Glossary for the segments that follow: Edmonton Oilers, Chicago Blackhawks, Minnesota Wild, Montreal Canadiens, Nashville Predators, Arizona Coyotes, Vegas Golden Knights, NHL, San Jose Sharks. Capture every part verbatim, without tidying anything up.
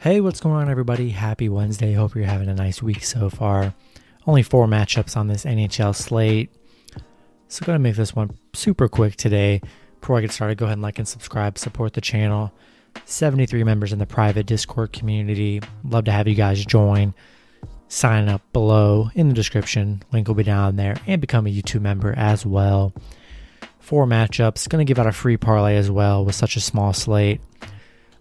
Hey, what's going on, everybody? Happy Wednesday. Hope you're having a nice week so far. Only four matchups on this N H L slate, so gonna make this one super quick today. Before I get started, go ahead and like and subscribe, support the channel. seventy-three members in the private Discord community. Love to have you guys join. Sign up below in the description. Link will be down there, and become a YouTube member as well. Four matchups. Gonna give out a free parlay as well with such a small slate.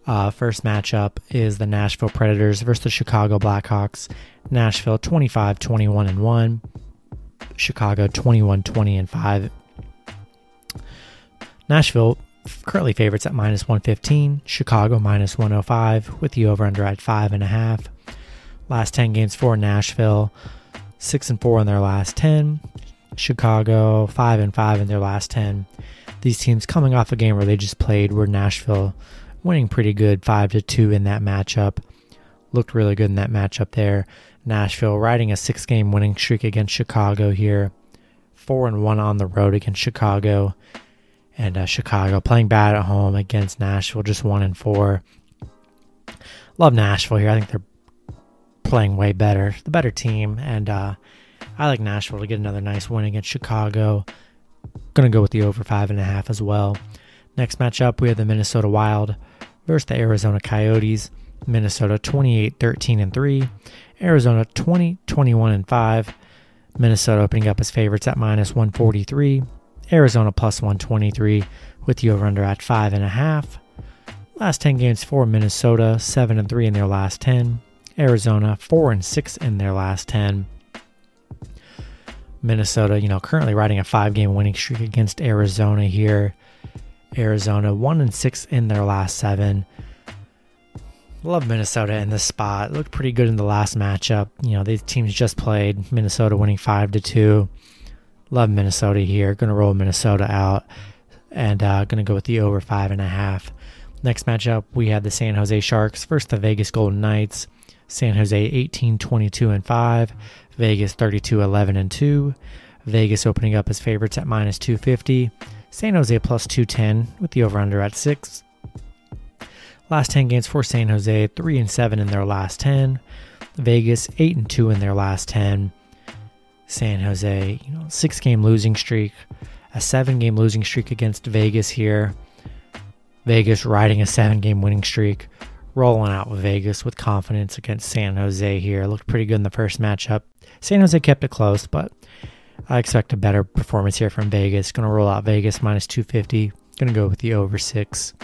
Uh, first matchup is the Nashville Predators versus the Chicago Blackhawks. Nashville twenty-five twenty-one and one. Chicago twenty-one twenty and five. Nashville currently favorites at minus one fifteen. Chicago minus one oh five with the over-under at five and a half. Last ten games for Nashville, six and four in their last ten. Chicago five and five in their last ten. These teams coming off a game where they just played, where Nashville winning pretty good five to two in that matchup. Looked really good in that matchup there. Nashville riding a six-game winning streak against Chicago here. four and one on the road against Chicago. And uh, Chicago playing bad at home against Nashville, just one and four. Love Nashville here. I think they're playing way better. The better team. And uh, I like Nashville to get another nice win against Chicago. Going to go with the over five and a half as well. Next matchup, we have the Minnesota Wild versus the Arizona Coyotes. Minnesota twenty-eight thirteen and three. Arizona twenty twenty-one and five. Minnesota opening up as favorites at minus one forty-three. Arizona plus one twenty-three with the over-under at five and a half. Last ten games for Minnesota, seven and three in their last ten. Arizona four and six in their last ten. Minnesota, you know, currently riding a five-game winning streak against Arizona here. Arizona one and six in their last seven. Love Minnesota in this spot. Looked pretty good in the last matchup. You know, these teams just played. Minnesota winning five to two. Love Minnesota here. Going to roll Minnesota out. And uh, going to go with the over five and a half. Next matchup, we have the San Jose Sharks versus the Vegas Golden Knights. San Jose eighteen twenty-two and five. Vegas thirty-two eleven and two. Vegas opening up as favorites at minus two fifty. San Jose plus two ten with the over-under at six. Last ten games for San Jose, three and seven in their last ten. Vegas eight and two in their last ten. San Jose, you know, six-game losing streak, a seven-game losing streak against Vegas here. Vegas riding a seven-game winning streak, rolling out with Vegas with confidence against San Jose here. Looked pretty good in the first matchup. San Jose kept it close, but I expect a better performance here from Vegas. Going to roll out Vegas minus two fifty. Going to go with the over six.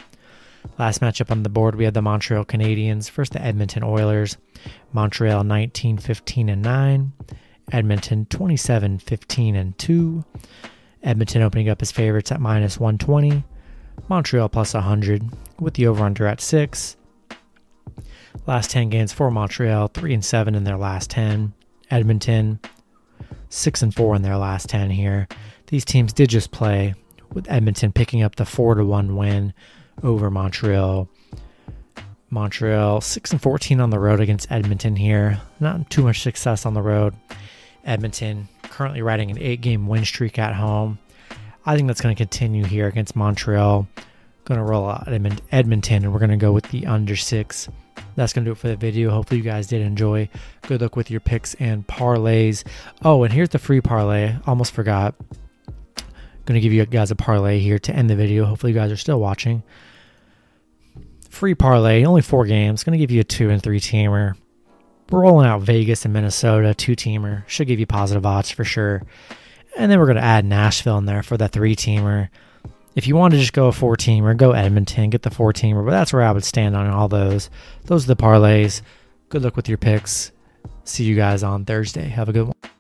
Last matchup on the board, we have the Montreal Canadiens versus the Edmonton Oilers. Montreal nineteen fifteen and nine. Edmonton twenty-seven fifteen and two. Edmonton opening up as favorites at minus one twenty. Montreal plus one hundred with the over-under at six. Last ten games for Montreal, three and seven in their last ten. Edmonton six and four in their last ten here. These teams did just play, with Edmonton picking up the four to one win over Montreal. Montreal six and fourteen on the road against Edmonton here. Not too much success on the road. Edmonton currently riding an eight-game win streak at home. I think that's going to continue here against Montreal. Going to roll out Edmonton, and we're going to go with the under six. That's going to do it for the video. Hopefully you guys did enjoy. Good luck with your picks and parlays. Oh, and here's the free parlay. Almost forgot. Going to give you guys a parlay here to end the video. Hopefully you guys are still watching. Free parlay, only four games. Going to give you a two and three teamer. We're rolling out Vegas and Minnesota, two teamer. Should give you positive odds for sure. And then we're going to add Nashville in there for the three teamer. If you want to just go a four-teamer, go Edmonton, get the four-teamer. But that's where I would stand on all those. Those are the parlays. Good luck with your picks. See you guys on Thursday. Have a good one.